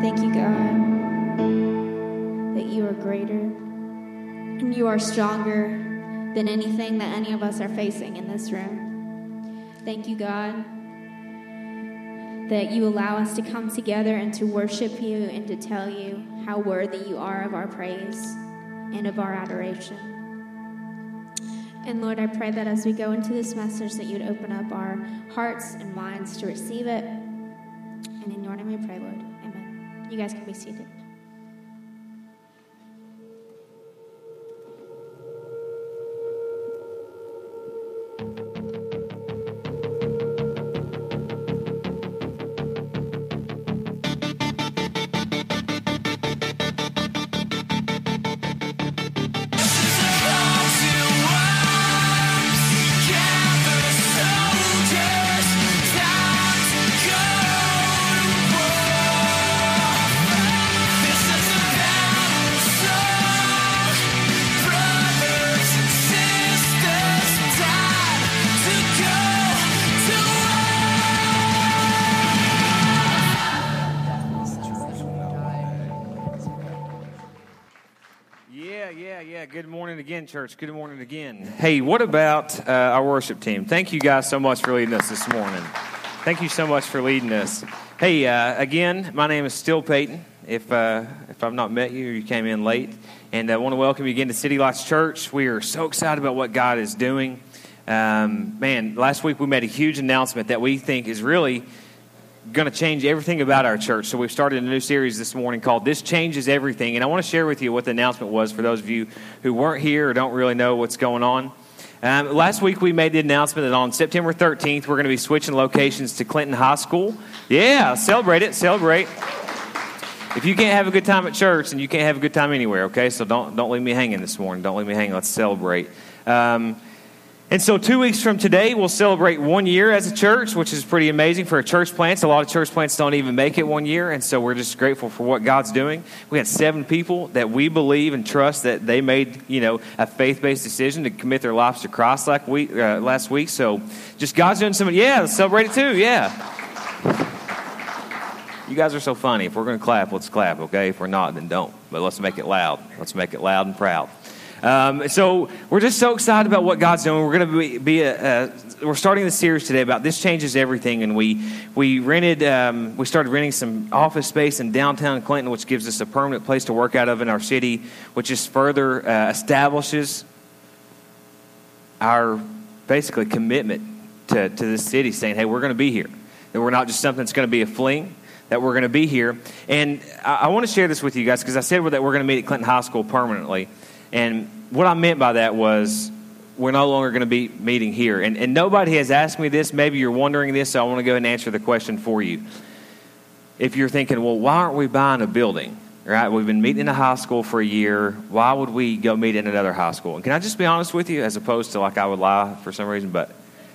Thank you, God, that you are greater and you are stronger than anything that any of us are facing in this room. Thank you, God, that you allow us to come together and to worship you and to tell you how worthy you are of our praise and of our adoration. And Lord, I pray that as we go into this message that you would open up our hearts and minds to receive it. And in your name we pray, Lord. Amen. You guys can be seated. Church, good morning again. Hey, what about our worship team? Thank you guys so much for leading us this morning. Thank you so much for leading us. Hey, again, my name is Still Payton. If I've not met you or you came in late, and I want to welcome you again to City Lights Church. We are so excited about what God is doing. Man, last week we made a huge announcement that we think is really going to change everything about our church. So we've started a new series this morning called This Changes Everything. And I want to share with you what the announcement was for those of you who weren't here or don't really know what's going on. Last week we made the announcement that on September 13th, we're going to be switching locations to Clinton High School. Yeah, celebrate it, celebrate. If you can't have a good time at church, then you can't have a good time anywhere, okay? So don't leave me hanging this morning. Don't leave me hanging. Let's celebrate. And so 2 weeks from today, we'll celebrate 1 year as a church, which is pretty amazing for a church plant. A lot of church plants don't even make it 1 year, and so we're just grateful for what God's doing. We had 7 people that we believe and trust that they made, a faith-based decision to commit their lives to Christ last week. So just God's doing something. Yeah, let's celebrate it too, yeah. You guys are so funny. If we're going to clap, let's clap, okay? If we're not, then don't. But let's make it loud. Let's make it loud and proud. So we're just so excited about what God's doing. We're going to we're starting this series today about This Changes Everything, and we started renting some office space in downtown Clinton, which gives us a permanent place to work out of in our city, which just further establishes our basically commitment to this city, saying, hey, we're going to be here, that we're not just something that's going to be a fling, that we're going to be here. And I want to share this with you guys because I said that we're going to meet at Clinton High School permanently. And what I meant by that was we're no longer going to be meeting here. And nobody has asked me this. Maybe you're wondering this, so I want to go ahead and answer the question for you. If you're thinking, well, why aren't we buying a building, right? We've been meeting in a high school for a year. Why would we go meet in another high school? And can I just be honest with you, as opposed to I would lie for some reason, but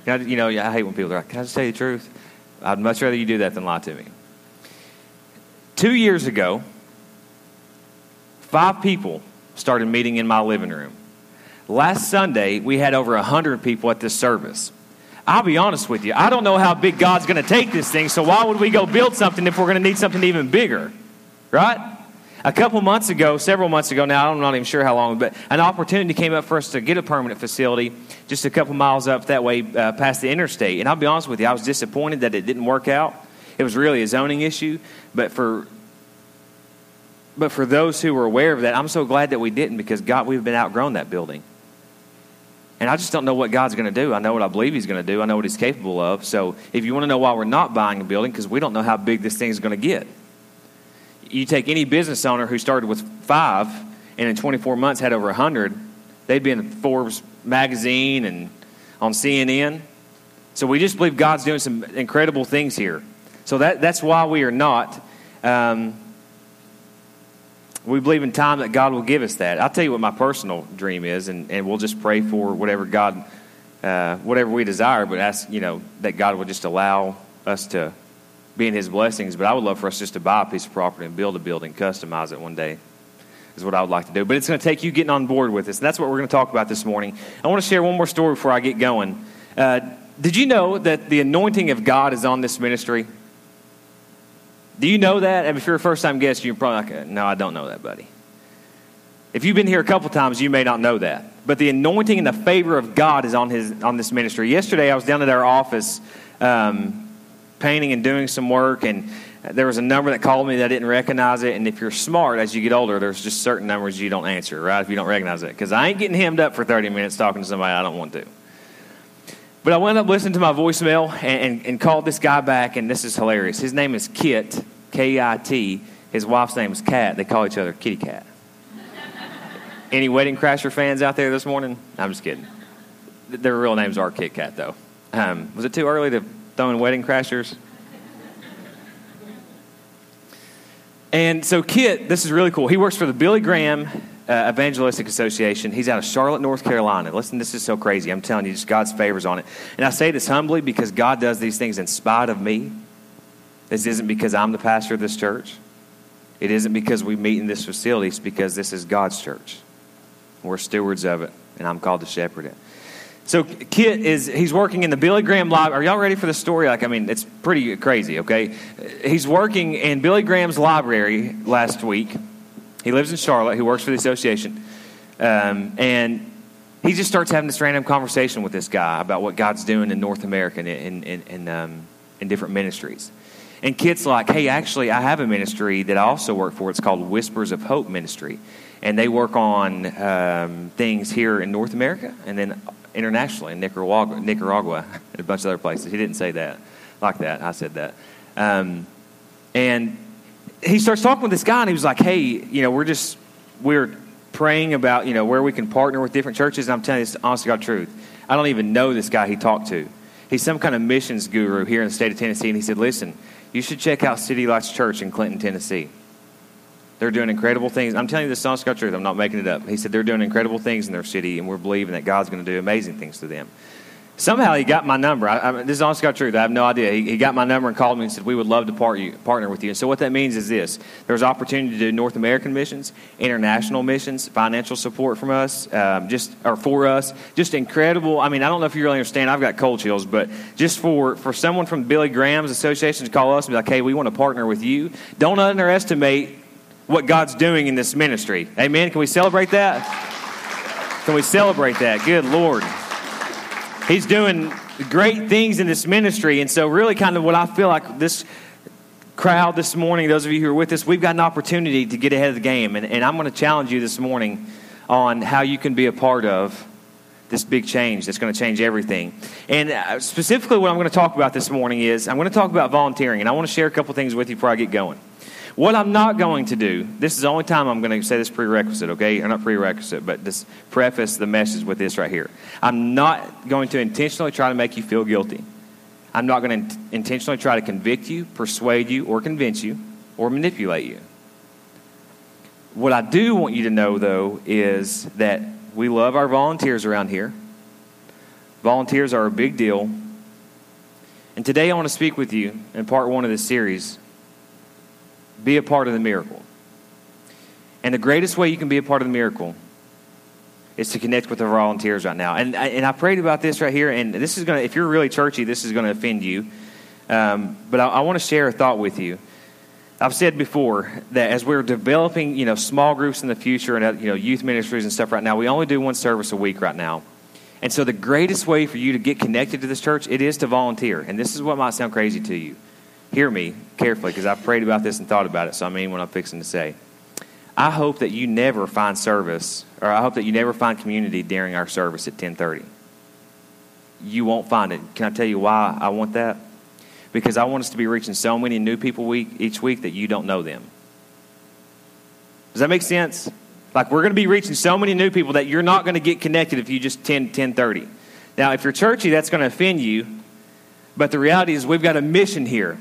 I hate when people are like, can I just tell you the truth? I'd much rather you do that than lie to me. 2 years ago, 5 people started meeting in my living room. Last Sunday, we had over 100 people at this service. I'll be honest with you. I don't know how big God's going to take this thing, so why would we go build something if we're going to need something even bigger, right? Several months ago now, I'm not even sure how long, but an opportunity came up for us to get a permanent facility just a couple miles up that way past the interstate. And I'll be honest with you, I was disappointed that it didn't work out. It was really a zoning issue, but for those who were aware of that, I'm so glad that we didn't because, God, we've been outgrown that building. And I just don't know what God's going to do. I know what I believe he's going to do. I know what he's capable of. So if you want to know why we're not buying a building, because we don't know how big this thing's going to get. You take any business owner who started with 5 and in 24 months had over 100, they'd be in Forbes magazine and on CNN. So we just believe God's doing some incredible things here. So that's why we are not... We believe in time that God will give us that. I'll tell you what my personal dream is, and we'll just pray for whatever God, whatever we desire, but ask, that God will just allow us to be in his blessings. But I would love for us just to buy a piece of property and build a building, customize it one day is what I would like to do. But it's going to take you getting on board with us, and that's what we're going to talk about this morning. I want to share one more story before I get going. Did you know that the anointing of God is on this ministry? Do you know that? I mean, if you're a first-time guest, you're probably like, no, I don't know that, buddy. If you've been here a couple times, you may not know that. But the anointing and the favor of God is on this ministry. Yesterday, I was down at our office painting and doing some work, and there was a number that called me that I didn't recognize it. And if you're smart, as you get older, there's just certain numbers you don't answer, right, if you don't recognize it. Because I ain't getting hemmed up for 30 minutes talking to somebody I don't want to. But I went up listening to my voicemail and called this guy back, and this is hilarious. His name is Kit, K-I-T. His wife's name is Kat. They call each other Kitty Cat. Any Wedding Crasher fans out there this morning? I'm just kidding. Their real names are Kit Kat, though. Was it too early to throw in Wedding Crashers? And so Kit, this is really cool. He works for the Billy Graham Evangelistic Association. He's out of Charlotte, North Carolina. Listen, this is so crazy. I'm telling you, just God's favors on it. And I say this humbly because God does these things in spite of me. This isn't because I'm the pastor of this church. It isn't because we meet in this facility. It's because this is God's church. We're stewards of it, and I'm called to shepherd it. So Kit he's working in the Billy Graham Library. Are y'all ready for the story? Like, I mean, it's pretty crazy, okay? He's working in Billy Graham's library last week. He lives in Charlotte. He works for the association. And he just starts having this random conversation with this guy about what God's doing in North America and in different ministries. And Kit's like, hey, actually, I have a ministry that I also work for. It's called Whispers of Hope Ministry. And they work on things here in North America and then internationally in Nicaragua and a bunch of other places. He didn't say that like that. I said that. And he starts talking with this guy, and he was like, hey, you know, we're praying about, you know, where we can partner with different churches. And I'm telling you, it's honest to God truth. I don't even know this guy he talked to. He's some kind of missions guru here in the state of Tennessee. And he said, listen, you should check out City Lights Church in Clinton, Tennessee. They're doing incredible things. I'm telling you, this is honest to God truth. I'm not making it up. He said they're doing incredible things in their city, and we're believing that God's going to do amazing things to them. Somehow he got my number. This is honest to God truth. I have no idea. He got my number and called me and said, we would love to partner with you. And so what that means is this. There's opportunity to do North American missions, international missions, financial support from us, for us. Just incredible. I mean, I don't know if you really understand. I've got cold chills. But just for someone from Billy Graham's association to call us and be like, hey, we want to partner with you. Don't underestimate what God's doing in this ministry. Amen. Can we celebrate that? Can we celebrate that? Good Lord. He's doing great things in this ministry. And so really kind of what I feel like this crowd this morning, those of you who are with us, we've got an opportunity to get ahead of the game. And I'm going to challenge you this morning on how you can be a part of this big change that's going to change everything. And specifically what I'm going to talk about this morning is I'm going to talk about volunteering. And I want to share a couple things with you before I get going. What I'm not going to do, this is the only time I'm going to say this prerequisite, okay? Or not prerequisite, but just preface the message with this right here. I'm not going to intentionally try to make you feel guilty. I'm not going to intentionally try to convict you, persuade you, or convince you, or manipulate you. What I do want you to know, though, is that we love our volunteers around here. Volunteers are a big deal. And today I want to speak with you in part one of this series. Be a part of the miracle. And the greatest way you can be a part of the miracle is to connect with the volunteers right now. And I prayed about this right here, and this is going to, if you're really churchy, this is going to offend you. But I want to share a thought with you. I've said before that as we're developing, you know, small groups in the future and, you know, youth ministries and stuff right now, we only do one service a week right now. And so the greatest way for you to get connected to this church, it is to volunteer. And this is what might sound crazy to you. Hear me carefully, because I've prayed about this and thought about it, so I mean what I'm fixing to say. I hope that you never find service, or I hope that you never find community during our service at 10:30. You won't find it. Can I tell you why I want that? Because I want us to be reaching so many new people each week that you don't know them. Does that make sense? Like, we're going to be reaching so many new people that you're not going to get connected if you just attend 10:30. Now, if you're churchy, that's going to offend you, but the reality is we've got a mission here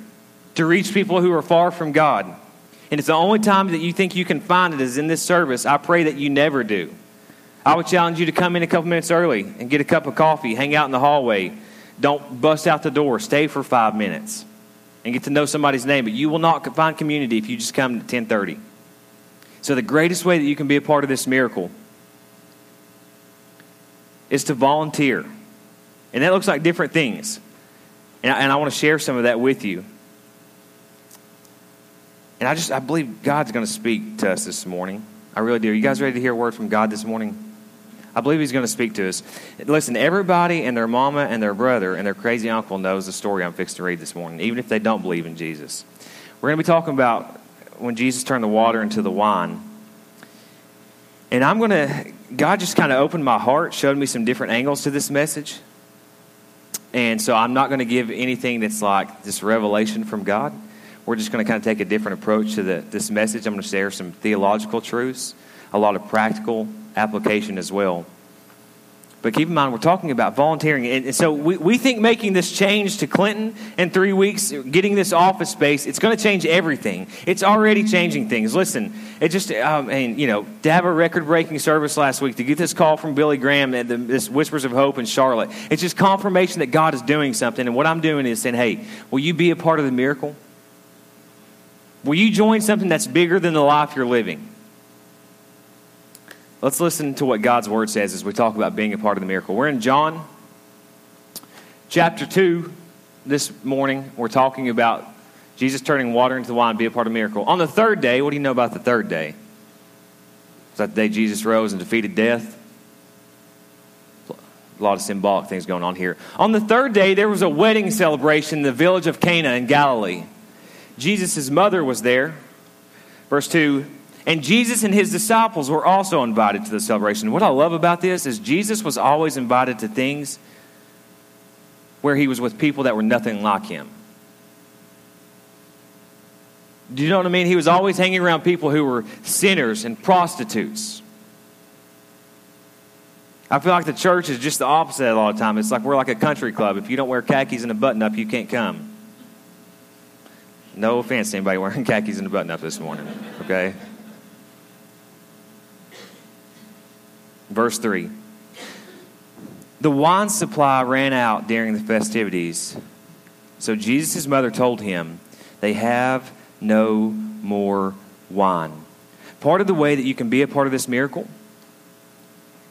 to reach people who are far from God. And it's the only time that you think you can find it is in this service. I pray that you never do. I would challenge you to come in a couple minutes early and get a cup of coffee, hang out in the hallway. Don't bust out the door. Stay for 5 minutes and get to know somebody's name. But you will not find community if you just come at 10:30. So the greatest way that you can be a part of this miracle is to volunteer. And that looks like different things. And I want to share some of that with you. And I believe God's going to speak to us this morning. I really do. Are you guys ready to hear a word from God this morning? I believe he's going to speak to us. Listen, everybody and their mama and their brother and their crazy uncle knows the story I'm fixing to read this morning, even if they don't believe in Jesus. We're going to be talking about when Jesus turned the water into the wine. And God just kind of opened my heart, showed me some different angles to this message. And so I'm not going to give anything that's like this revelation from God. We're just going to kind of take a different approach to this message. I'm going to share some theological truths, a lot of practical application as well. But keep in mind, we're talking about volunteering. And so we think making this change to Clinton in 3 weeks, getting this office space, it's going to change everything. It's already changing things. Listen, it just, to have a record-breaking service last week, to get this call from Billy Graham and this Whispers of Hope in Charlotte, it's just confirmation that God is doing something. And what I'm doing is saying, hey, will you be a part of the miracle? Will you join something that's bigger than the life you're living? Let's listen to what God's Word says as we talk about being a part of the miracle. We're in John chapter 2 this morning. We're talking about Jesus turning water into wine, be a part of the miracle. On the third day, what do you know about the third day? Is that the day Jesus rose and defeated death? A lot of symbolic things going on here. On the third day, there was a wedding celebration in the village of Cana in Galilee. Jesus' mother was there. Verse 2, and Jesus and his disciples were also invited to the celebration. What I love about this is Jesus was always invited to things where he was with people that were nothing like him. Do you know what I mean? He was always hanging around people who were sinners and prostitutes. I feel like the church is just the opposite a lot of the time. It's like we're like a country club. If you don't wear khakis and a button-up, you can't come. No offense to anybody wearing khakis and a button-up this morning, okay? Verse 3. The wine supply ran out during the festivities, so Jesus' mother told him, they have no more wine. Part of the way that you can be a part of this miracle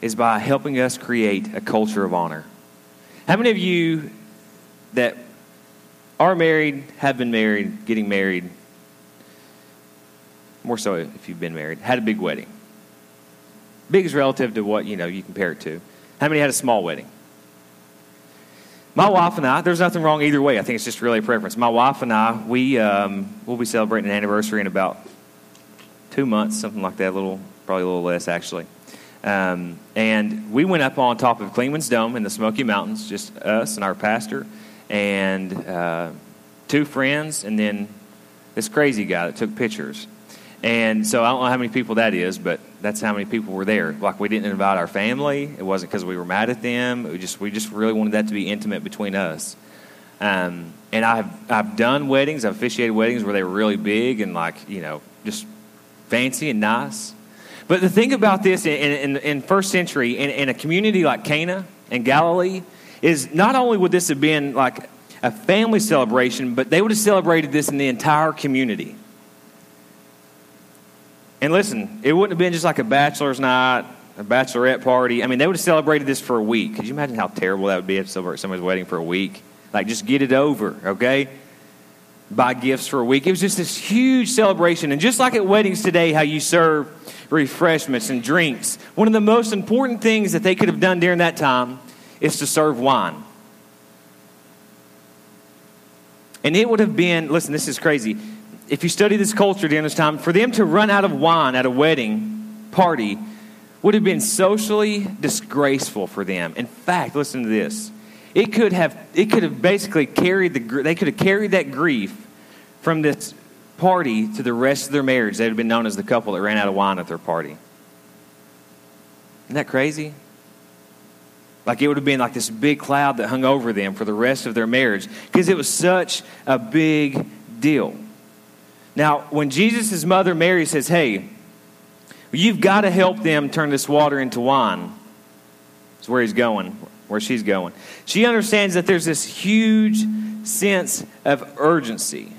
is by helping us create a culture of honor. How many of you that are married, have been married, getting married, more so if you've been married, had a big wedding? Big is relative to what, you compare it to. How many had a small wedding? My wife and I, there's nothing wrong either way. I think it's just really a preference. My wife and I, we'll be celebrating an anniversary in about 2 months, something like that, probably a little less actually. And we went up on top of Clingmans Dome in the Smoky Mountains, just us and our pastor and two friends, and then this crazy guy that took pictures. And so I don't know how many people that is, but that's how many people were there. Like, we didn't invite our family. It wasn't because we were mad at them. We just really wanted that to be intimate between us. And I've done weddings. I've officiated weddings where they were really big and just fancy and nice. But the thing about this in first century, in a community like Cana and Galilee, is not only would this have been like a family celebration, but they would have celebrated this in the entire community. And listen, it wouldn't have been just like a bachelor's night, a bachelorette party. I mean, they would have celebrated this for a week. Could you imagine how terrible that would be if somebody's wedding for a week? Like, just get it over, okay? Buy gifts for a week. It was just this huge celebration. And just like at weddings today, how you serve refreshments and drinks, one of the most important things that they could have done during that time is to serve wine. And it would have been, listen, this is crazy. If you study this culture during this time, for them to run out of wine at a wedding party would have been socially disgraceful for them. In fact, listen to this. It could have basically carried that grief from this party to the rest of their marriage. They would have been known as the couple that ran out of wine at their party. Isn't that crazy? Like, it would have been like this big cloud that hung over them for the rest of their marriage because it was such a big deal. Now, when Jesus' mother Mary says, hey, you've got to help them turn this water into wine, it's where he's going, where she's going. She understands that there's this huge sense of urgency.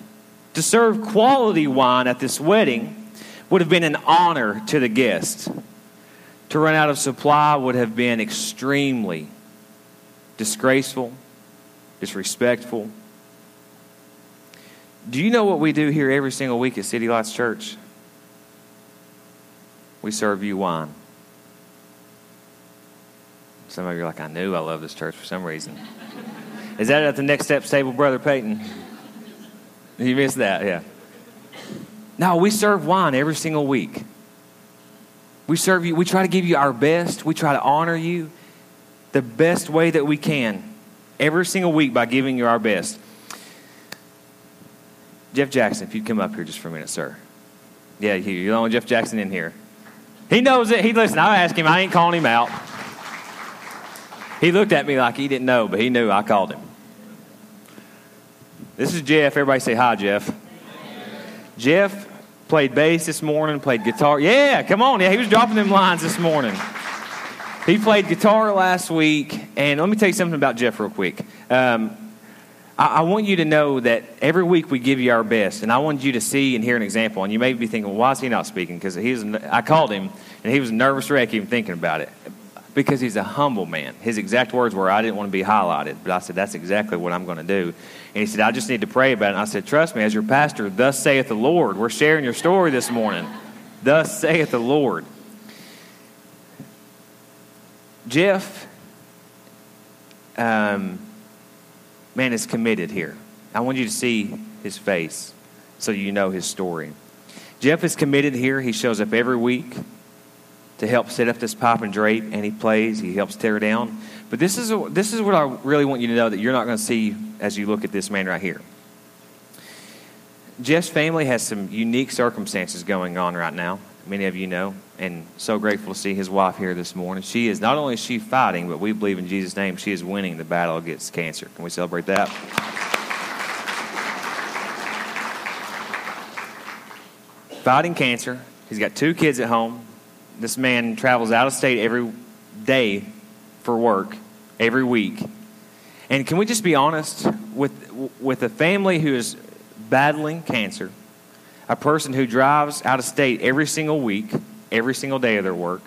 To serve quality wine at this wedding would have been an honor to the guests. To run out of supply would have been extremely disgraceful, disrespectful. Do you know what we do here every single week at City Lights Church? We serve you wine. Some of you are like, I knew I love this church for some reason. Is that at the Next Steps table, Brother Payton? You missed that, yeah. No, we serve wine every single week. We serve you. We try to give you our best. We try to honor you the best way that we can every single week by giving you our best. Jeff Jackson, if you'd come up here just for a minute, sir. Yeah, you're the only Jeff Jackson in here. He knows it. Listen, I asked him. I ain't calling him out. He looked at me like he didn't know, but he knew I called him. This is Jeff. Everybody say hi, Jeff. Hi. Jeff played bass this morning, played guitar. Yeah, come on. Yeah, he was dropping them lines this morning. He played guitar last week. And let me tell you something about Jeff real quick. I want you to know that every week we give you our best, and I want you to see and hear an example. And you may be thinking, well, why is he not speaking? Because I called him, and he was a nervous wreck even thinking about it, because he's a humble man. His exact words were, I didn't want to be highlighted, but I said, that's exactly what I'm going to do. And he said, I just need to pray about it. And I said, trust me, as your pastor, thus saith the Lord. We're sharing your story this morning. Thus saith the Lord. Jeff, man is committed here. I want you to see his face so you know his story. Jeff is committed here. He shows up every week to help set up this pipe and drape, and he plays. He helps tear down. But this is what I really want you to know that you're not going to see as you look at this man right here. Jeff's family has some unique circumstances going on right now. Many of you know, and so grateful to see his wife here this morning. She is, not only is she fighting, but we believe in Jesus' name, she is winning the battle against cancer. Can we celebrate that? Fighting cancer. He's got 2 kids at home. This man travels out of state every day for work, every week. And can we just be honest, with a family who is battling cancer, a person who drives out of state every single week, every single day of their work,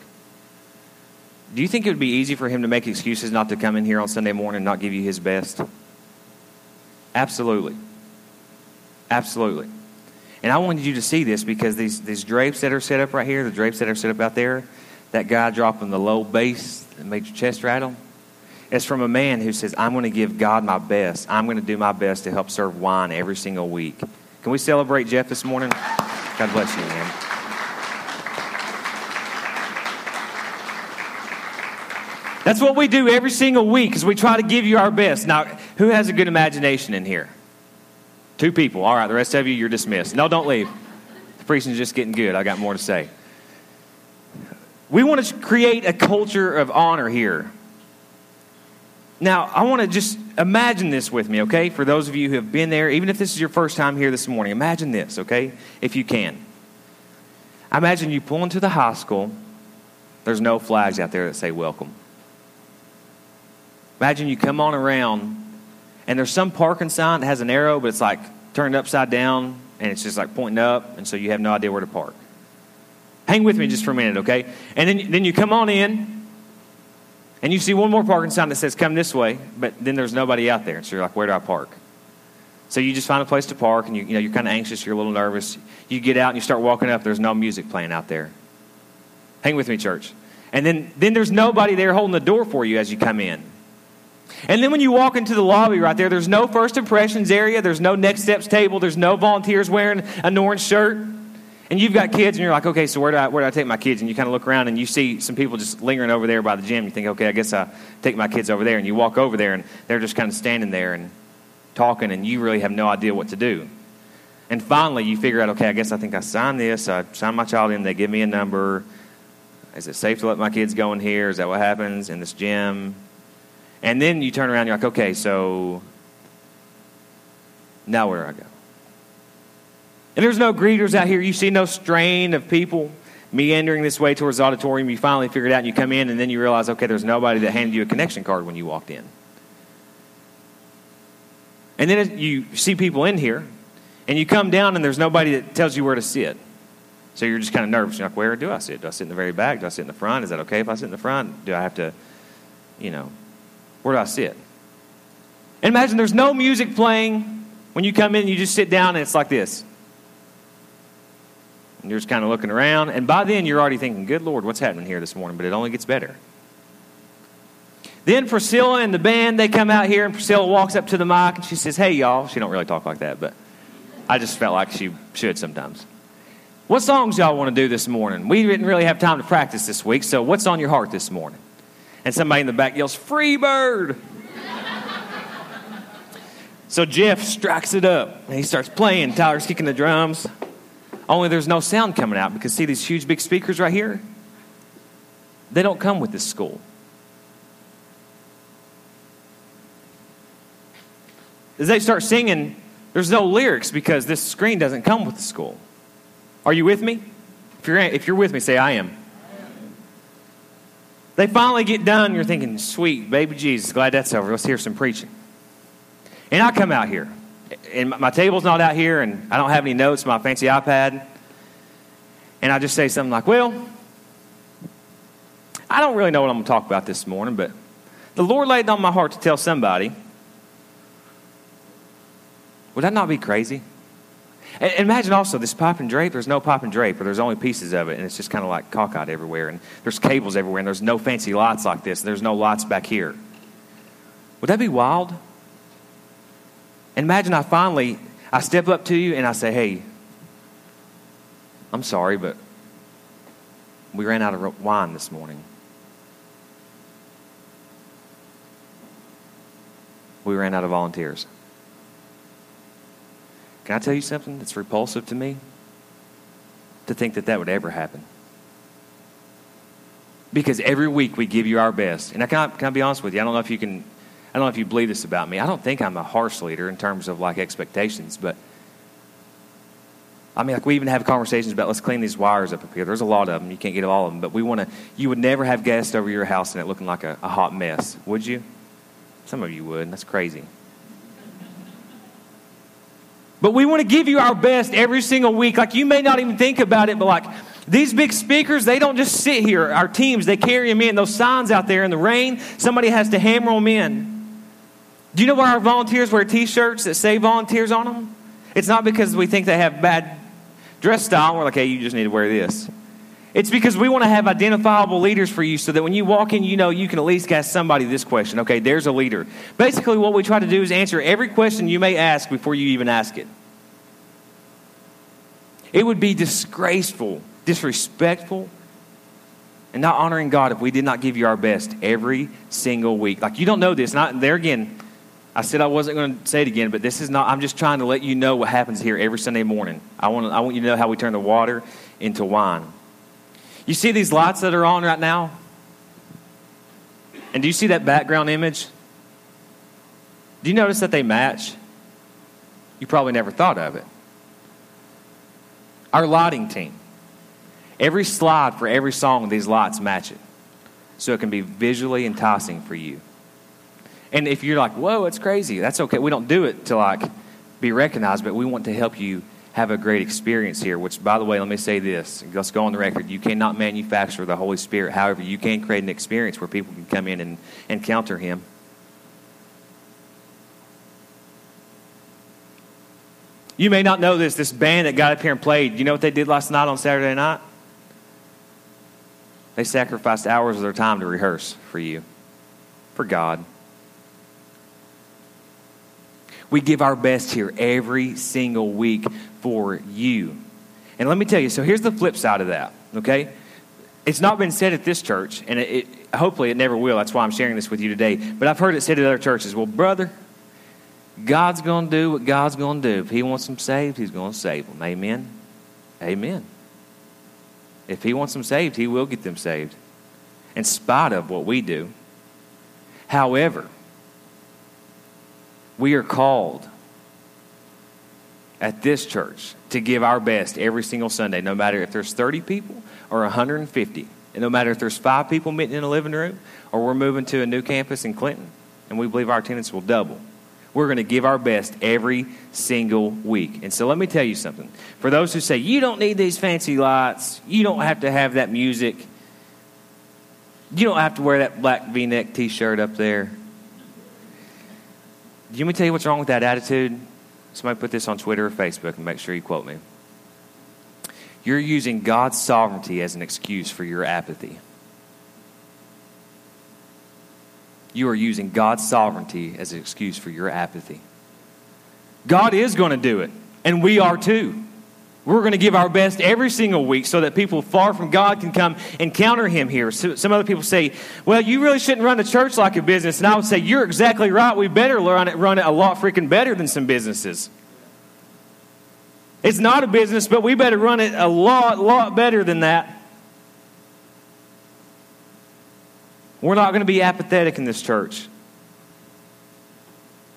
do you think it would be easy for him to make excuses not to come in here on Sunday morning and not give you his best? Absolutely. Absolutely. And I wanted you to see this because these drapes that are set up right here, the drapes that are set up out there, that guy dropping the low bass that made your chest rattle, it's from a man who says, I'm going to give God my best. I'm going to do my best to help serve wine every single week. Can we celebrate Jeff this morning? God bless you, man. That's what we do every single week, is we try to give you our best. Now, who has a good imagination in here? 2 people. All right, the rest of you, you're dismissed. No, don't leave. The preaching's just getting good. I got more to say. We want to create a culture of honor here. Now, I want to just imagine this with me, okay? For those of you who have been there, even if this is your first time here this morning, imagine this, okay? If you can. Imagine you pull into the high school. There's no flags out there that say welcome. Imagine you come on around, and there's some parking sign that has an arrow, but it's like turned upside down, and it's just like pointing up, and so you have no idea where to park. Hang with me just for a minute, okay? And then you come on in, and you see one more parking sign that says, come this way, but then there's nobody out there. So you're like, where do I park? So you just find a place to park, and you're kind of anxious, you're a little nervous. You get out and you start walking up. There's no music playing out there. Hang with me, church. And then there's nobody there holding the door for you as you come in. And then when you walk into the lobby right there, there's no first impressions area. There's no Next Steps table. There's no volunteers wearing an orange shirt. And you've got kids, and you're like, okay, so where do I take my kids? And you kind of look around, and you see some people just lingering over there by the gym. You think, okay, I guess I take my kids over there. And you walk over there, and they're just kind of standing there and talking, and you really have no idea what to do. And finally, you figure out, okay, I guess I think I signed this. I signed my child in. They give me a number. Is it safe to let my kids go in here? Is that what happens in this gym? And then you turn around, and you're like, okay, so now where do I go? And there's no greeters out here. You see no strain of people meandering this way towards the auditorium. You finally figure it out, and you come in, and then you realize, okay, there's nobody that handed you a connection card when you walked in. And then you see people in here, and you come down, and there's nobody that tells you where to sit. So you're just kind of nervous. You're like, where do I sit? Do I sit in the very back? Do I sit in the front? Is that okay if I sit in the front? Do I have to, where do I sit? And imagine there's no music playing. When you come in, you just sit down and it's like this. And you're just kind of looking around. And by then, you're already thinking, good Lord, what's happening here this morning? But it only gets better. Then Priscilla and the band, they come out here, and Priscilla walks up to the mic, and she says, hey, y'all. She don't really talk like that, but I just felt like she should sometimes. What songs y'all want to do this morning? We didn't really have time to practice this week, so what's on your heart this morning? And somebody in the back yells, Free Bird! So Jeff strikes it up, and he starts playing. Tyler's kicking the drums. Only there's no sound coming out, because see these huge big speakers right here? They don't come with this school. As they start singing, there's no lyrics because this screen doesn't come with the school. Are you with me? If you're with me, say, I am. They finally get done. You're thinking, sweet, baby Jesus, glad that's over. Let's hear some preaching. And I come out here. And my table's not out here, and I don't have any notes, my fancy iPad. And I just say something like, well, I don't really know what I'm going to talk about this morning, but the Lord laid it on my heart to tell somebody. Would that not be crazy? And imagine also this pipe and drape. There's no pipe and drape, or there's only pieces of it, and it's just kind of like cockeyed everywhere, and there's cables everywhere, and there's no fancy lights like this, and there's no lights back here. Would that be wild? Imagine I step up to you and I say, hey, I'm sorry, but we ran out of wine this morning. We ran out of volunteers. Can I tell you something that's repulsive to me? To think that that would ever happen. Because every week we give you our best. And can I be honest with you? I don't know if you believe this about me. I don't think I'm a harsh leader in terms of like expectations, but I mean, like we even have conversations about let's clean these wires up here. There's a lot of them. You can't get all of them, but you would never have guests over your house and it looking like a hot mess, would you? Some of you would. That's crazy. But we want to give you our best every single week. Like you may not even think about it, but like these big speakers, they don't just sit here. Our teams, they carry them in. Those signs out there in the rain, somebody has to hammer them in. Do you know why our volunteers wear T-shirts that say volunteers on them? It's not because we think they have bad dress style. We're like, hey, you just need to wear this. It's because we want to have identifiable leaders for you so that when you walk in, you know you can at least ask somebody this question. Okay, there's a leader. Basically, what we try to do is answer every question you may ask before you even ask it. It would be disgraceful, disrespectful, and not honoring God if we did not give you our best every single week. Like, you don't know this. Not there again. I said I wasn't going to say it again, but this is not, I'm just trying to let you know what happens here every Sunday morning. I want you to know how we turn the water into wine. You see these lights that are on right now? And do you see that background image? Do you notice that they match? You probably never thought of it. Our lighting team. Every slide for every song, these lights match it. So it can be visually enticing for you. And if you're like, whoa, it's crazy, that's okay. We don't do it to like be recognized, but we want to help you have a great experience here, which, by the way, let me say this. Let's go on the record. You cannot manufacture the Holy Spirit. However, you can create an experience where people can come in and encounter Him. You may not know this. This band that got up here and played, you know what they did last night on Saturday night? They sacrificed hours of their time to rehearse for you, for God. We give our best here every single week for you. And let me tell you, so here's the flip side of that, okay? It's not been said at this church, and hopefully it never will. That's why I'm sharing this with you today. But I've heard it said at other churches, well, brother, God's going to do what God's going to do. If He wants them saved, He's going to save them. Amen? Amen. If He wants them saved, He will get them saved, in spite of what we do. However, we are called at this church to give our best every single Sunday, no matter if there's 30 people or 150, and no matter if there's 5 people meeting in a living room or we're moving to a new campus in Clinton, and we believe our attendance will double. We're going to give our best every single week. And so let me tell you something. For those who say, you don't need these fancy lights, you don't have to have that music, you don't have to wear that black V-neck T-shirt up there, let me tell you what's wrong with that attitude. Somebody put this on Twitter or Facebook and make sure you quote me. You're using God's sovereignty as an excuse for your apathy. You are using God's sovereignty as an excuse for your apathy. God is going to do it, and we are too. We're going to give our best every single week so that people far from God can come and counter him here. So some other people say, well, you really shouldn't run the church like a business. And I would say, you're exactly right. We better run it a lot freaking better than some businesses. It's not a business, but we better run it a lot better than that. We're not going to be apathetic in this church.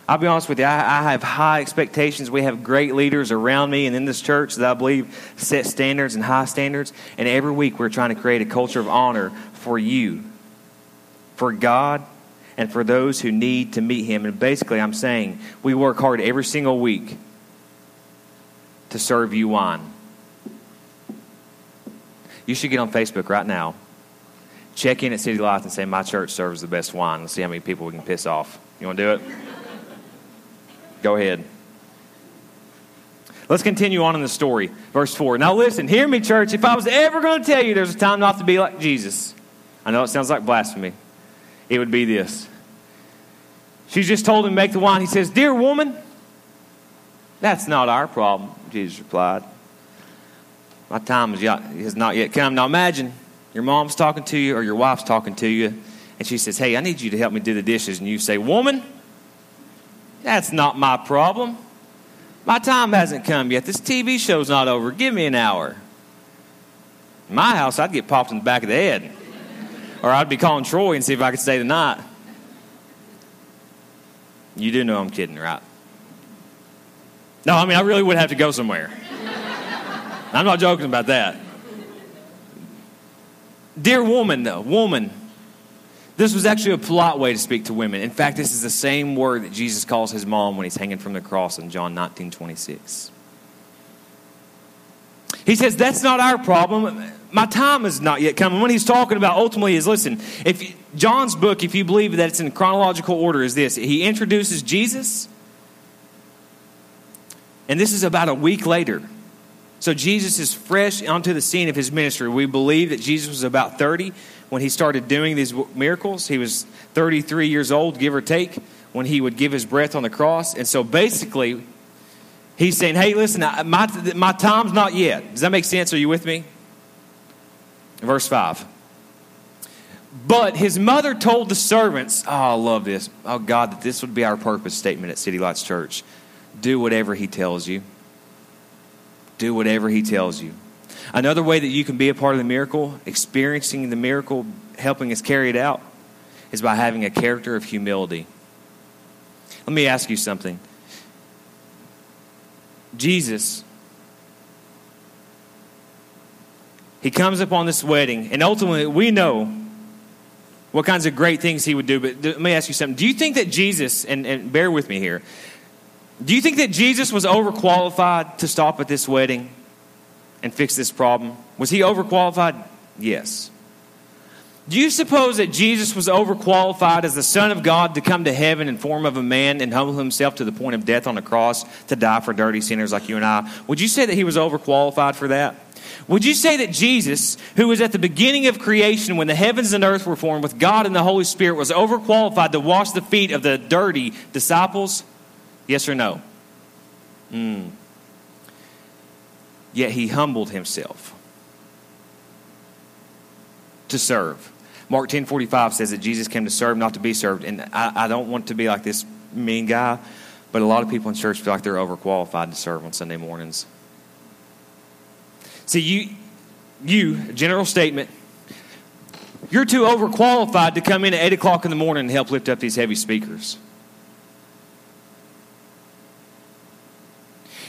I'll be honest with you, I have high expectations. We have great leaders around me and in this church that I believe set standards and high standards. And every week we're trying to create a culture of honor for you, for God, and for those who need to meet him. And basically I'm saying we work hard every single week to serve you wine. You should get on Facebook right now. Check in at City Lights and say, my church serves the best wine. Let's see how many people we can piss off. You want to do it? Go ahead. Let's continue on in the story. Verse 4. Now listen, hear me, church. If I was ever going to tell you there's a time not to be like Jesus, I know it sounds like blasphemy. It would be this. She's just told him to make the wine. He says, dear woman, that's not our problem. Jesus replied, my time has not yet come. Now imagine your mom's talking to you or your wife's talking to you, and she says, hey, I need you to help me do the dishes. And you say, woman, that's not my problem. My time hasn't come yet. This TV show's not over. Give me an hour. In my house, I'd get popped in the back of the head. Or I'd be calling Troy and see if I could stay the night. You do know I'm kidding, right? No, I mean, I really would have to go somewhere. I'm not joking about that. Dear woman, though, woman. This was actually a polite way to speak to women. In fact, this is the same word that Jesus calls his mom when he's hanging from the cross in John 19:26. He says, that's not our problem. My time is not yet coming. What he's talking about ultimately is, listen, if John's book, if you believe that it's in chronological order, is this. He introduces Jesus, and this is about a week later. So Jesus is fresh onto the scene of his ministry. We believe that Jesus was about 30 when he started doing these miracles. He was 33 years old, give or take, when he would give his breath on the cross. And so basically, he's saying, hey, listen, my time's not yet. Does that make sense? Are you with me? Verse 5. But his mother told the servants, oh, I love this. Oh, God, that this would be our purpose statement at City Lights Church. Do whatever he tells you. Do whatever he tells you. Another way that you can be a part of the miracle, experiencing the miracle, helping us carry it out, is by having a character of humility. Let me ask you something. Jesus, he comes upon this wedding, and ultimately we know what kinds of great things he would do. But let me ask you something. Do you think that Jesus, and bear with me here, do you think that Jesus was overqualified to stop at this wedding and fix this problem? Was he overqualified? Yes. Do you suppose that Jesus was overqualified as the Son of God to come to heaven in form of a man and humble himself to the point of death on the cross to die for dirty sinners like you and I? Would you say that he was overqualified for that? Would you say that Jesus, who was at the beginning of creation when the heavens and earth were formed with God and the Holy Spirit, was overqualified to wash the feet of the dirty disciples? Yes or no? Yet he humbled himself to serve. Mark 10:45 says that Jesus came to serve, not to be served. And I don't want to be like this mean guy, but a lot of people in church feel like they're overqualified to serve on Sunday mornings. See, you general statement, you're too overqualified to come in at 8 o'clock in the morning and help lift up these heavy speakers.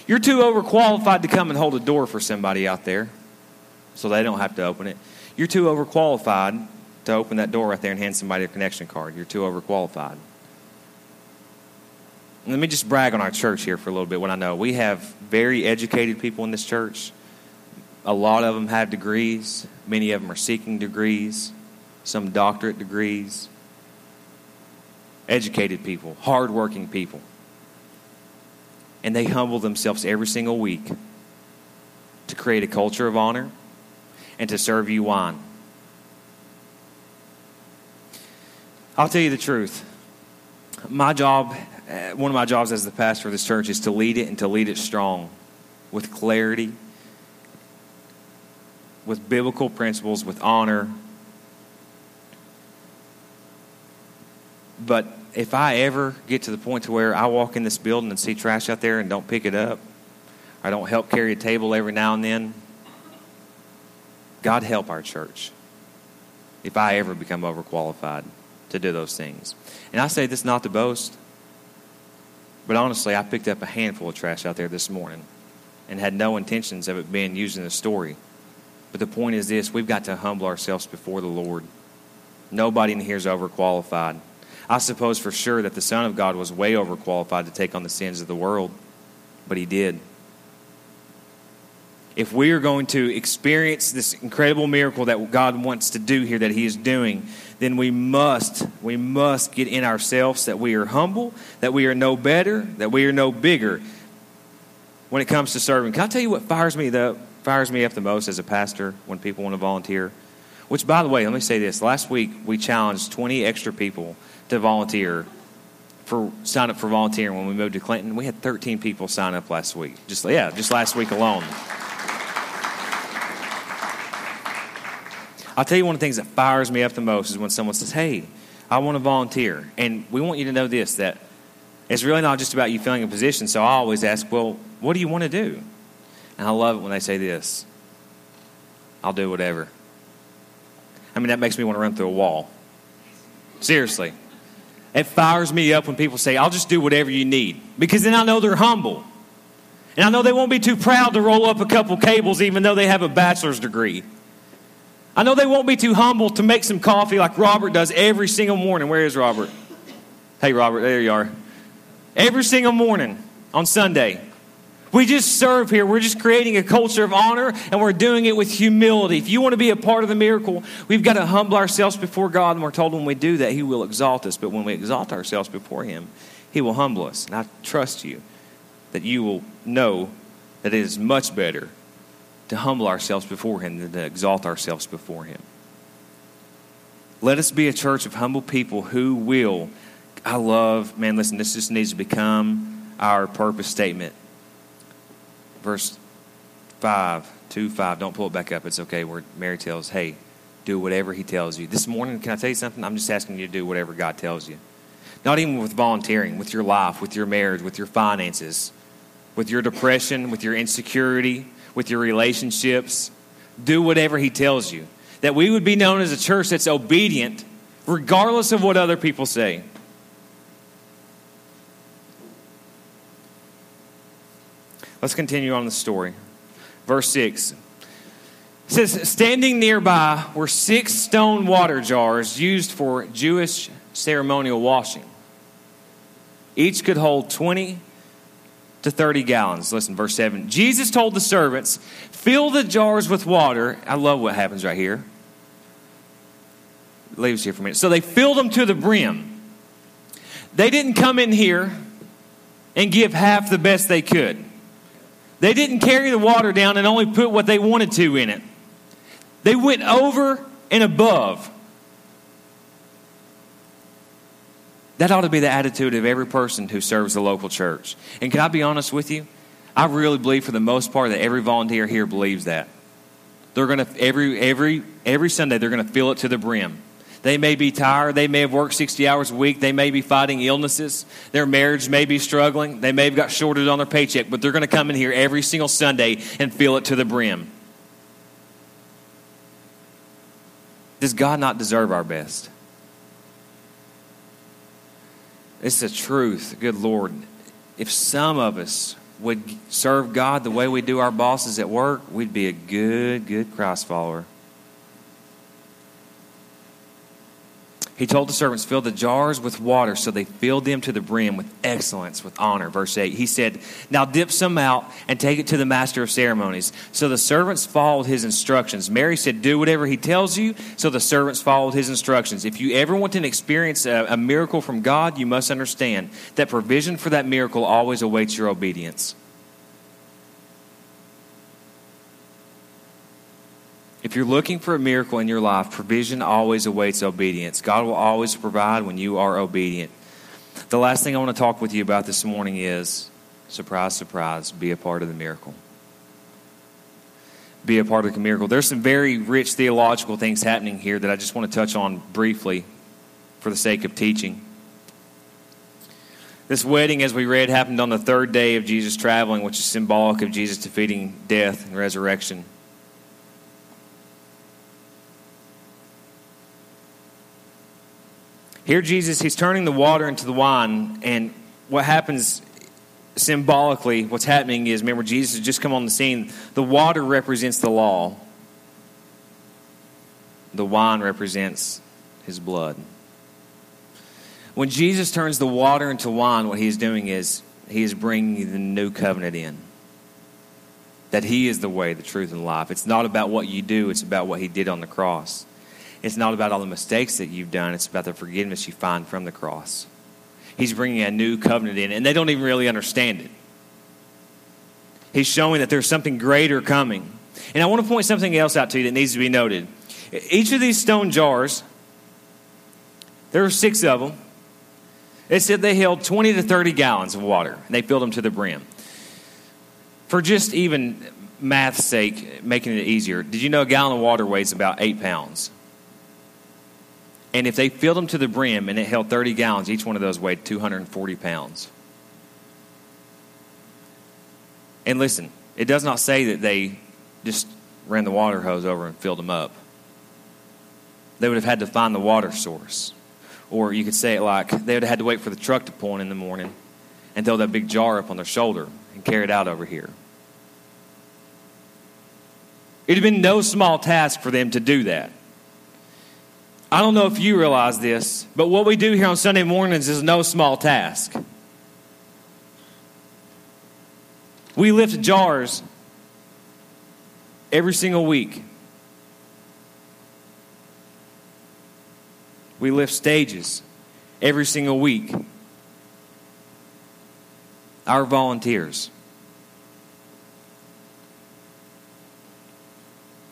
You're too overqualified to come and hold a door for somebody out there so they don't have to open it. You're too overqualified to open that door right there and hand somebody a connection card. You're too overqualified. Let me just brag on our church here for a little bit what I know. We have very educated people in this church. A lot of them have degrees. Many of them are seeking degrees, some doctorate degrees. Educated people, hardworking people. And they humble themselves every single week to create a culture of honor and to serve you wine. I'll tell you the truth. My job, one of my jobs as the pastor of this church, is to lead it and to lead it strong with clarity, with biblical principles, with honor. But if I ever get to the point to where I walk in this building and see trash out there and don't pick it up, I don't help carry a table every now and then, God help our church if I ever become overqualified to do those things. And I say this not to boast, but honestly, I picked up a handful of trash out there this morning and had no intentions of it being used in the story. But the point is this: we've got to humble ourselves before the Lord. Nobody in here is overqualified. I suppose for sure that the Son of God was way overqualified to take on the sins of the world, but he did. If we are going to experience this incredible miracle that God wants to do here, that he is doing, then we must get in ourselves that we are humble, that we are no better, that we are no bigger when it comes to serving. Can I tell you what fires me up the most as a pastor when people want to volunteer? Which, by the way, let me say this. Last week, we challenged 20 extra people to sign up for volunteering when we moved to Clinton. We had 13 people sign up last week. Just last week alone. I'll tell you one of the things that fires me up the most is when someone says, "Hey, I want to volunteer." And we want you to know this, that it's really not just about you filling a position. So I always ask, "Well, what do you want to do?" And I love it when they say this: "I'll do whatever." I mean, that makes me want to run through a wall. Seriously. It fires me up when people say, "I'll just do whatever you need." Because then I know they're humble. And I know they won't be too proud to roll up a couple cables even though they have a bachelor's degree. I know they won't be too humble to make some coffee like Robert does every single morning. Where is Robert? Hey, Robert, there you are. Every single morning on Sunday. We just serve here. We're just creating a culture of honor, and we're doing it with humility. If you want to be a part of the miracle, we've got to humble ourselves before God, and we're told when we do that, he will exalt us. But when we exalt ourselves before him, he will humble us. And I trust you that you will know that it is much better to humble ourselves before him than to exalt ourselves before him. Let us be a church of humble people who will, this just needs to become our purpose statement. Verse 5, don't pull it back up. It's okay, where Mary tells, "Hey, do whatever he tells you." This morning, can I tell you something? I'm just asking you to do whatever God tells you. Not even with volunteering, with your life, with your marriage, with your finances, with your depression, with your insecurity, with your relationships. Do whatever he tells you. That we would be known as a church that's obedient, regardless of what other people say. Let's continue on the story. Verse 6. It says, "Standing nearby were 6 stone water jars used for Jewish ceremonial washing. Each could hold 20 to 30 gallons. Listen, verse 7. Jesus told the servants, "Fill the jars with water." I love what happens right here. Leave us here for a minute. So they filled them to the brim. They didn't come in here and give half the best they could. They didn't carry the water down and only put what they wanted to in it. They went over and above. That ought to be the attitude of every person who serves the local church. And can I be honest with you? I really believe for the most part that every volunteer here believes that. They're going to every Sunday they're going to fill it to the brim. They may be tired. They may have worked 60 hours a week. They may be fighting illnesses. Their marriage may be struggling. They may have got shorted on their paycheck, but they're going to come in here every single Sunday and fill it to the brim. Does God not deserve our best? It's the truth, good Lord. If some of us would serve God the way we do our bosses at work, we'd be a good Christ follower. He told the servants, fill the jars with water. So they filled them to the brim with excellence, with honor. Verse 8, he said, now dip some out and take it to the master of ceremonies. So the servants followed his instructions. Mary said, do whatever he tells you. So the servants followed his instructions. If you ever want to experience a miracle from God, you must understand that provision for that miracle always awaits your obedience. If you're looking for a miracle in your life, provision always awaits obedience. God will always provide when you are obedient. The last thing I want to talk with you about this morning is, surprise, surprise, be a part of the miracle. Be a part of the miracle. There's some very rich theological things happening here that I just want to touch on briefly for the sake of teaching. This wedding, as we read, happened on the third day of Jesus' traveling, which is symbolic of Jesus defeating death and resurrection. Here Jesus, he's turning the water into the wine, and what happens symbolically, what's happening is, remember, Jesus has just come on the scene. The water represents the law. The wine represents his blood. When Jesus turns the water into wine, what he's doing is he is bringing the new covenant in. That he is the way, the truth, and life. It's not about what you do, it's about what he did on the cross. It's not about all the mistakes that you've done. It's about the forgiveness you find from the cross. He's bringing a new covenant in, and they don't even really understand it. He's showing that there's something greater coming. And I want to point something else out to you that needs to be noted. Each of these stone jars, there were 6 of them. It said they held 20 to 30 gallons of water, and they filled them to the brim. For just even math's sake, making it easier, did you know a gallon of water weighs about 8 pounds? And if they filled them to the brim and it held 30 gallons, each one of those weighed 240 pounds. And listen, it does not say that they just ran the water hose over and filled them up. They would have had to find the water source. Or you could say it like they would have had to wait for the truck to pull in the morning and throw that big jar up on their shoulder and carry it out over here. It would have been no small task for them to do that. I don't know if you realize this, but what we do here on Sunday mornings is no small task. We lift jars every single week. We lift stages every single week. Our volunteers.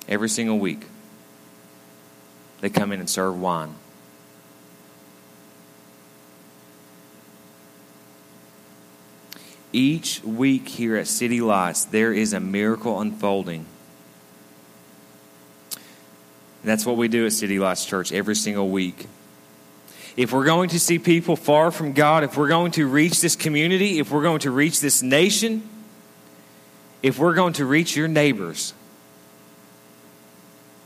Every single week. They come in and serve wine. Each week here at City Lights, there is a miracle unfolding. That's what we do at City Lights Church every single week. If we're going to see people far from God, if we're going to reach this community, if we're going to reach this nation, if we're going to reach your neighbors,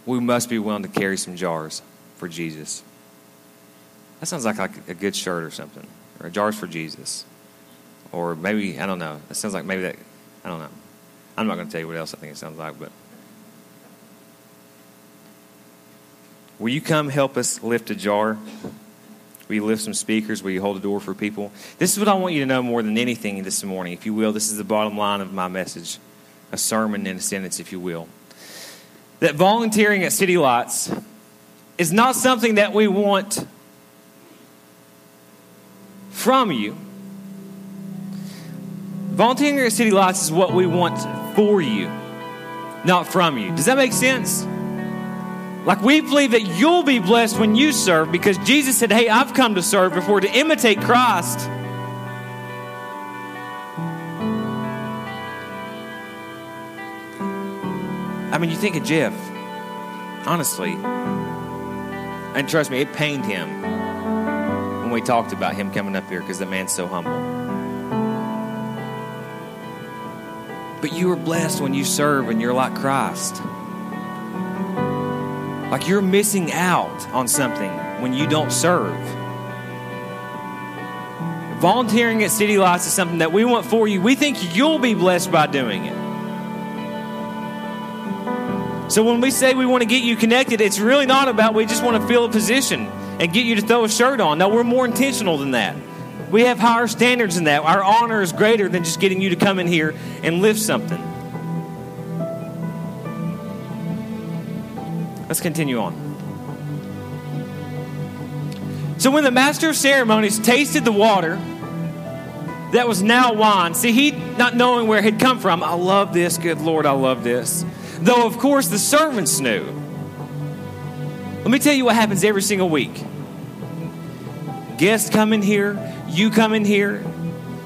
we must be willing to carry some jars for Jesus. That sounds like a good shirt or something. Or jars for Jesus. Or maybe, I don't know. It sounds like maybe that, I don't know. I'm not going to tell you what else I think it sounds like, but. Will you come help us lift a jar? Will you lift some speakers? Will you hold a door for people? This is what I want you to know more than anything this morning. If you will, this is the bottom line of my message. A sermon in a sentence, if you will. That volunteering at City Lights is not something that we want from you. Volunteering at City Lights is what we want for you, not from you. Does that make sense? Like, we believe that you'll be blessed when you serve because Jesus said, hey, I've come to serve before to imitate Christ. I mean, you think of Jeff, honestly, and trust me, it pained him when we talked about him coming up here because the man's so humble. But you are blessed when you serve and you're like Christ. Like, you're missing out on something when you don't serve. Volunteering at City Lights is something that we want for you. We think you'll be blessed by doing it. So when we say we want to get you connected, it's really not about we just want to fill a position. and get you to throw a shirt on. No, we're more intentional than that. We have higher standards than that. Our honor is greater than just getting you to come in here and lift something. Let's continue on. So when the master of ceremonies tasted the water that was now wine, see, he, not knowing where it had come from, I love this, good Lord, I love this. Though, of course, the servants knew. Let me tell you what happens every single week. Guests come in here. You come in here.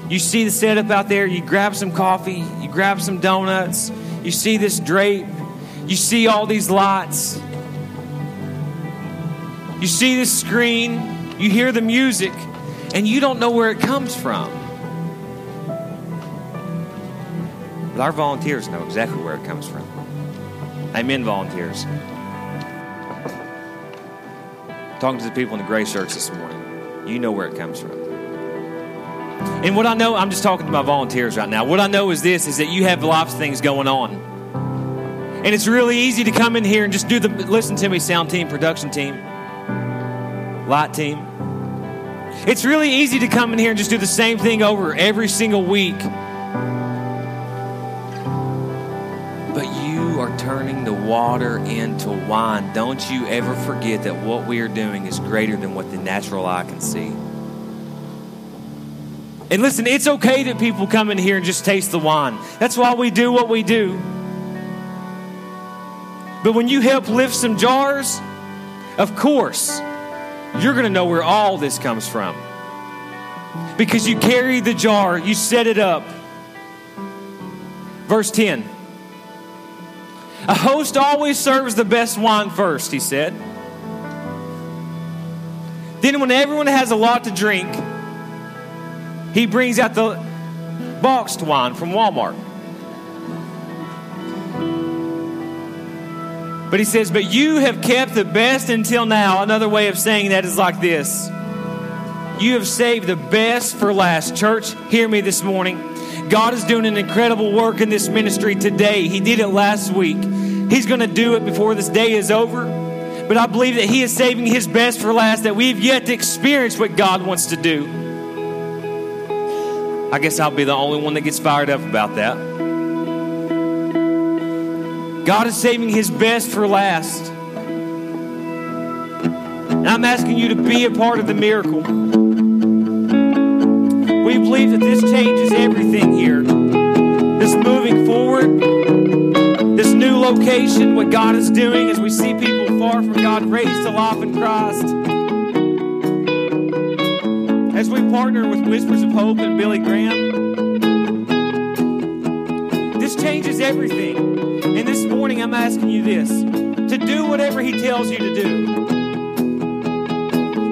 You see the setup out there. You grab some coffee. You grab some donuts. You see this drape. You see all these lights. You see this screen. You hear the music. And you don't know where it comes from. But our volunteers know exactly where it comes from. Amen, volunteers. Talking to the people in the gray shirts this morning. You know where it comes from. And what I know, I'm just talking to my volunteers right now. What I know is this, is that you have lots of things going on. And it's really easy to come in here and just do the, listen to me, sound team, production team, light team. It's really easy to come in here and just do the same thing over every single week. But you are turning the water into wine. Don't you ever forget that what we are doing is greater than what the natural eye can see. And listen, it's okay that people come in here and just taste the wine. That's why we do what we do. But when you help lift some jars, of course, you're going to know where all this comes from. Because you carry the jar, you set it up. Verse 10. A host always serves the best wine first, he said. Then when everyone has a lot to drink, he brings out the boxed wine from Walmart. But he says, but you have kept the best until now. Another way of saying that is like this. You have saved the best for last. Church, hear me this morning. God is doing an incredible work in this ministry today. He did it last week. He's going to do it before this day is over. But I believe that He is saving His best for last, that we've yet to experience what God wants to do. I guess I'll be the only one that gets fired up about that. God is saving His best for last. And I'm asking you to be a part of the miracle. We believe that this changes everything here. This moving forward, this new location, what God is doing as we see people far from God raised to life in Christ. As we partner with Whispers of Hope and Billy Graham, this changes everything. And this morning I'm asking you this, to do whatever He tells you to do.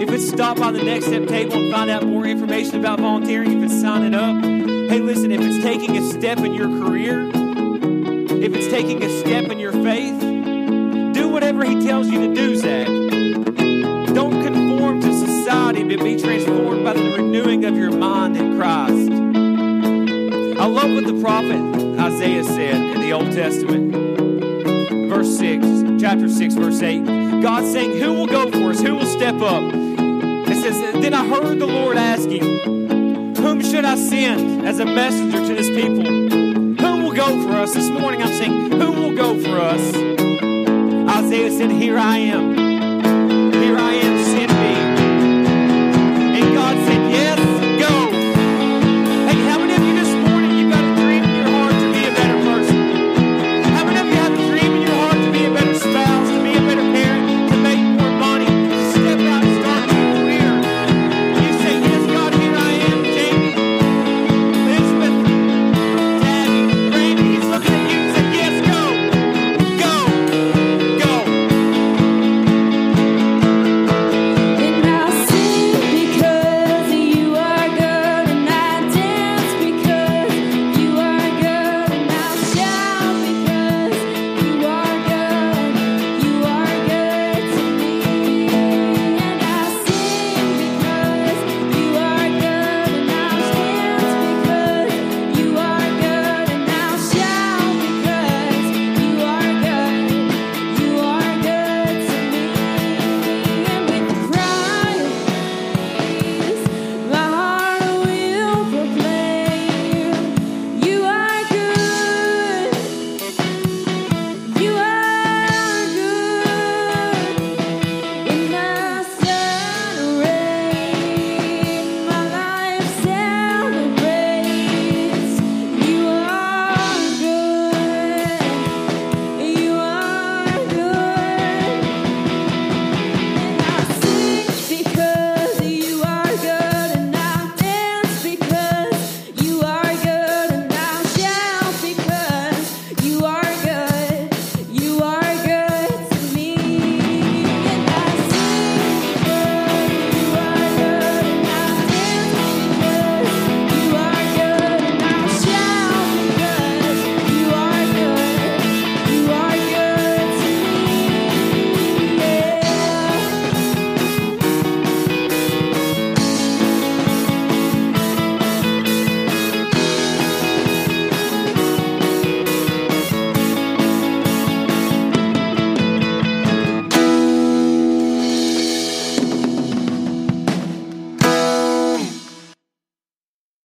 If it's stop by the Next Step table and find out more information about volunteering, if it's signing up, hey, listen, if it's taking a step in your career, if it's taking a step in your faith, do whatever He tells you to do, Zach. Don't conform to society, but be transformed by the renewing of your mind in Christ. I love what the prophet Isaiah said in the Old Testament, verse 6, chapter 6, verse 8. God's saying, who will go for us? Who will step up? It says, then I heard the Lord asking, whom should I send as a messenger to this people? Whom will go for us? This morning I'm saying, who will go for us? Isaiah said, here I am.